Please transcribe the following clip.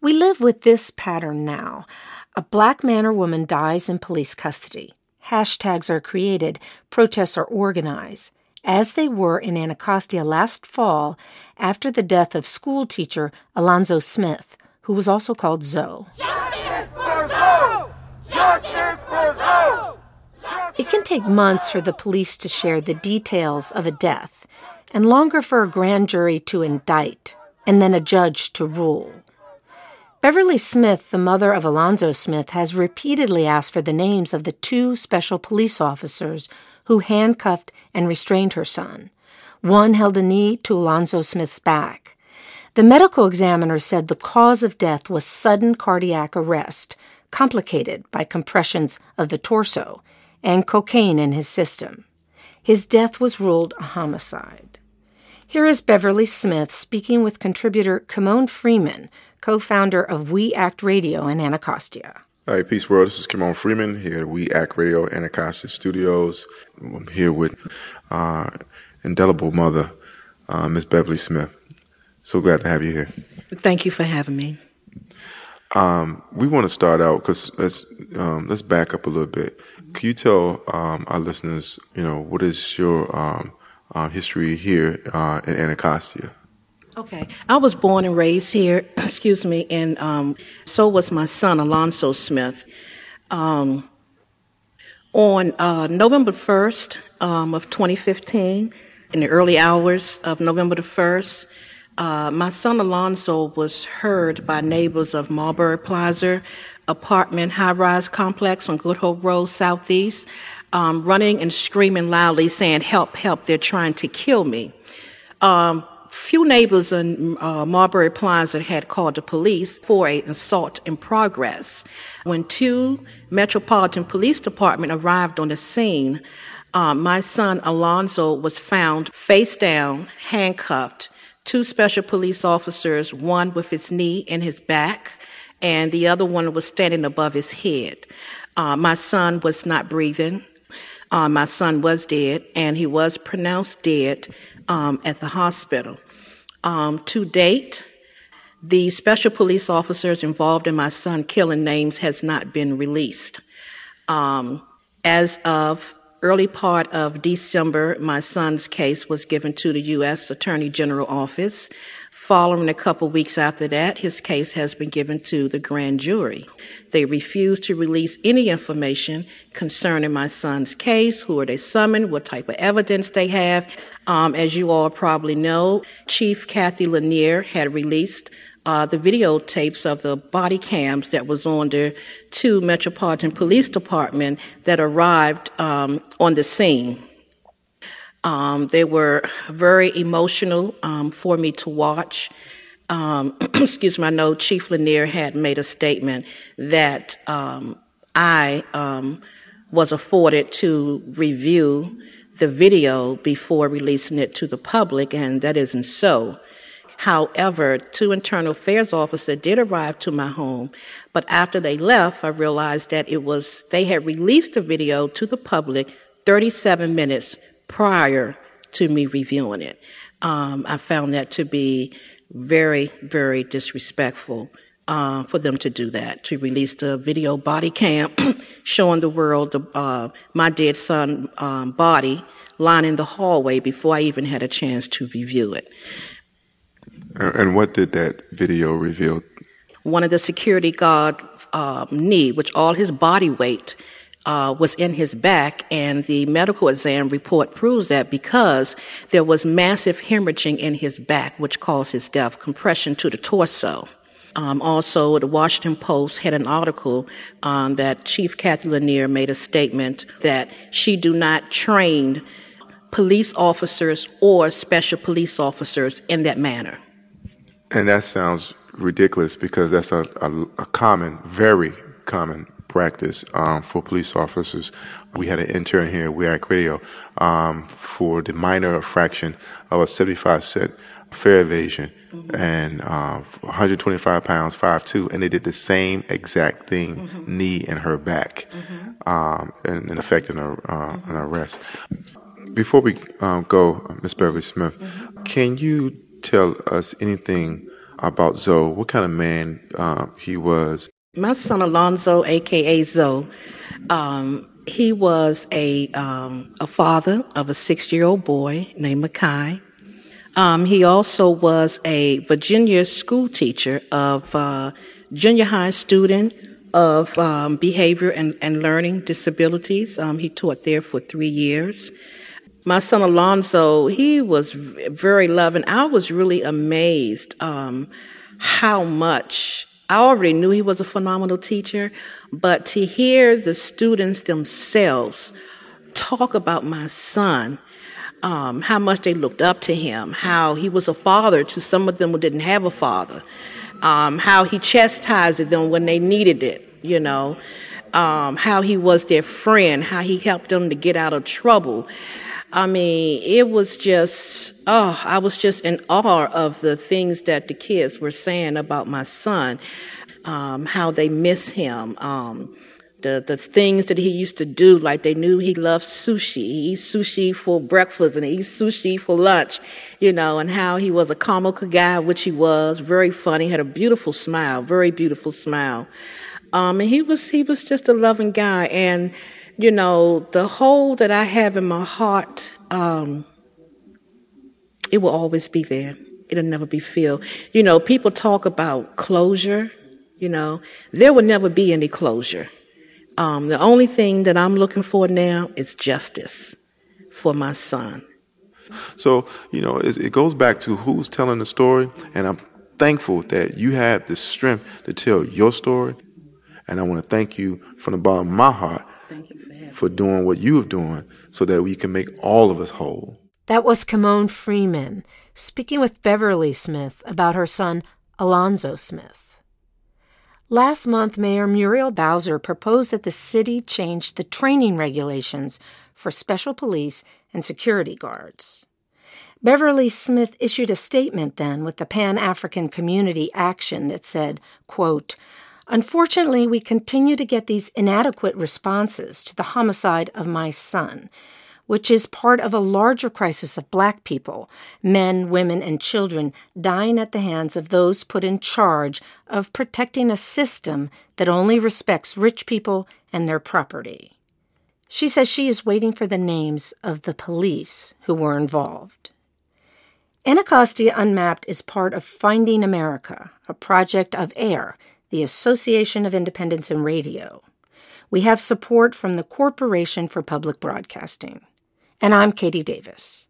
We live with this pattern now. A black man or woman dies in police custody. Hashtags are created. Protests are organized, as they were in Anacostia last fall after the death of school teacher Alonzo Smith, who was also called Zoe. Justice for Zoe! Justice for Zoe! It can take months for the police to share the details of a death, and longer for a grand jury to indict, and then a judge to rule. Beverly Smith, the mother of Alonzo Smith, has repeatedly asked for the names of the two special police officers who handcuffed and restrained her son. One held a knee to Alonzo Smith's back. The medical examiner said the cause of death was sudden cardiac arrest, complicated by compressions of the torso and cocaine in his system. His death was ruled a homicide. Here is Beverly Smith speaking with contributor Kymone Freeman, co-founder of We Act Radio in Anacostia. Hi, Peace World. This is Kymone Freeman here at We Act Radio Anacostia Studios. I'm here with indelible mother, Miss Beverly Smith. So glad to have you here. Thank you for having me. We want to start out because let's back up a little bit. Can you tell our listeners, what is your history here in Anacostia? Okay. I was born and raised here, and so was my son, Alonzo Smith. On November 1st of 2015, in the early hours of November the 1st, my son Alonzo was heard by neighbors of Marlborough Plaza apartment high-rise complex on Good Hope Road Southeast, running and screaming loudly, saying, "Help, help, they're trying to kill me." Few neighbors in Marlborough Plaza had called the police for an assault in progress. When two Metropolitan Police Department arrived on the scene, my son Alonzo was found face down, handcuffed, two special police officers, one with his knee in his back, and the other one was standing above his head. My son was not breathing. My son was dead, and he was pronounced dead at the hospital. To date, the special police officers involved in my son killing names has not been released. As of early part of December, my son's case was given to the U.S. Attorney General Office. Following a couple weeks after that, his case has been given to the grand jury. They refused to release any information concerning my son's case, who are they summoned, what type of evidence they have. As you all probably know, Chief Kathy Lanier had released the videotapes of the body cams that was on the two Metropolitan Police Department that arrived on the scene. They were very emotional for me to watch. Excuse me, I know Chief Lanier had made a statement that I was afforded to review the video before releasing it to the public, and that isn't so. However, two internal affairs officers did arrive to my home, but after they left, I realized that they had released the video to the public 37 minutes prior to me reviewing it. I found that to be very, very disrespectful for them to do that, to release the video body cam showing the world my dead son's body lining the hallway before I even had a chance to review it. And what did that video reveal? One of the security guard knee, which all his body weight was in his back, and the medical exam report proves that because there was massive hemorrhaging in his back, which caused his death, compression to the torso. Also, the Washington Post had an article that Chief Kathy Lanier made a statement that she do not train police officers or special police officers in that manner. And that sounds ridiculous because that's a common, very common practice for police officers. We had an intern here at We Act Radio for the minor fraction of a 75-cent fare evasion, mm-hmm. and 125 pounds, 5'2", and they did the same exact thing, mm-hmm. knee and her back, mm-hmm. And affecting an arrest. Before we go, Ms. Beverly Smith, mm-hmm. can you tell us anything about Zoe, what kind of man he was. My son Alonzo, a.k.a. Zoe, he was a father of a 6-year-old boy named Makai. He also was a Virginia school teacher of junior high student of behavior and learning disabilities. He taught there for 3 years. My son Alonzo, he was very loving. I was really amazed how much. I already knew he was a phenomenal teacher, but to hear the students themselves talk about my son, how much they looked up to him, how he was a father to some of them who didn't have a father, how he chastised them when they needed it, you know, how he was their friend, how he helped them to get out of trouble. I mean, it was just, I was just in awe of the things that the kids were saying about my son, how they miss him, the things that he used to do, like they knew he loved sushi. He eats sushi for breakfast and he eats sushi for lunch, you know, and how he was a comical guy, which he was, very funny, had a beautiful smile, very beautiful smile. And he was just a loving guy. And you know, the hole that I have in my heart, it will always be there. It'll never be filled. You know, people talk about closure, you know. There will never be any closure. The only thing that I'm looking for now is justice for my son. So, you know, it goes back to who's telling the story, and I'm thankful that you had the strength to tell your story, and I want to thank you from the bottom of my heart for doing what you have done so that we can make all of us whole. That was Kymone Freeman speaking with Beverly Smith about her son, Alonzo Smith. Last month, Mayor Muriel Bowser proposed that the city change the training regulations for special police and security guards. Beverly Smith issued a statement then with the Pan-African Community Action that said, quote, "Unfortunately, we continue to get these inadequate responses to the homicide of my son, which is part of a larger crisis of Black people, men, women, and children dying at the hands of those put in charge of protecting a system that only respects rich people and their property." She says she is waiting for the names of the police who were involved. Anacostia Unmapped is part of Finding America, a project of AIR, the Association of Independents in Radio. We have support from the Corporation for Public Broadcasting. And I'm Katie Davis.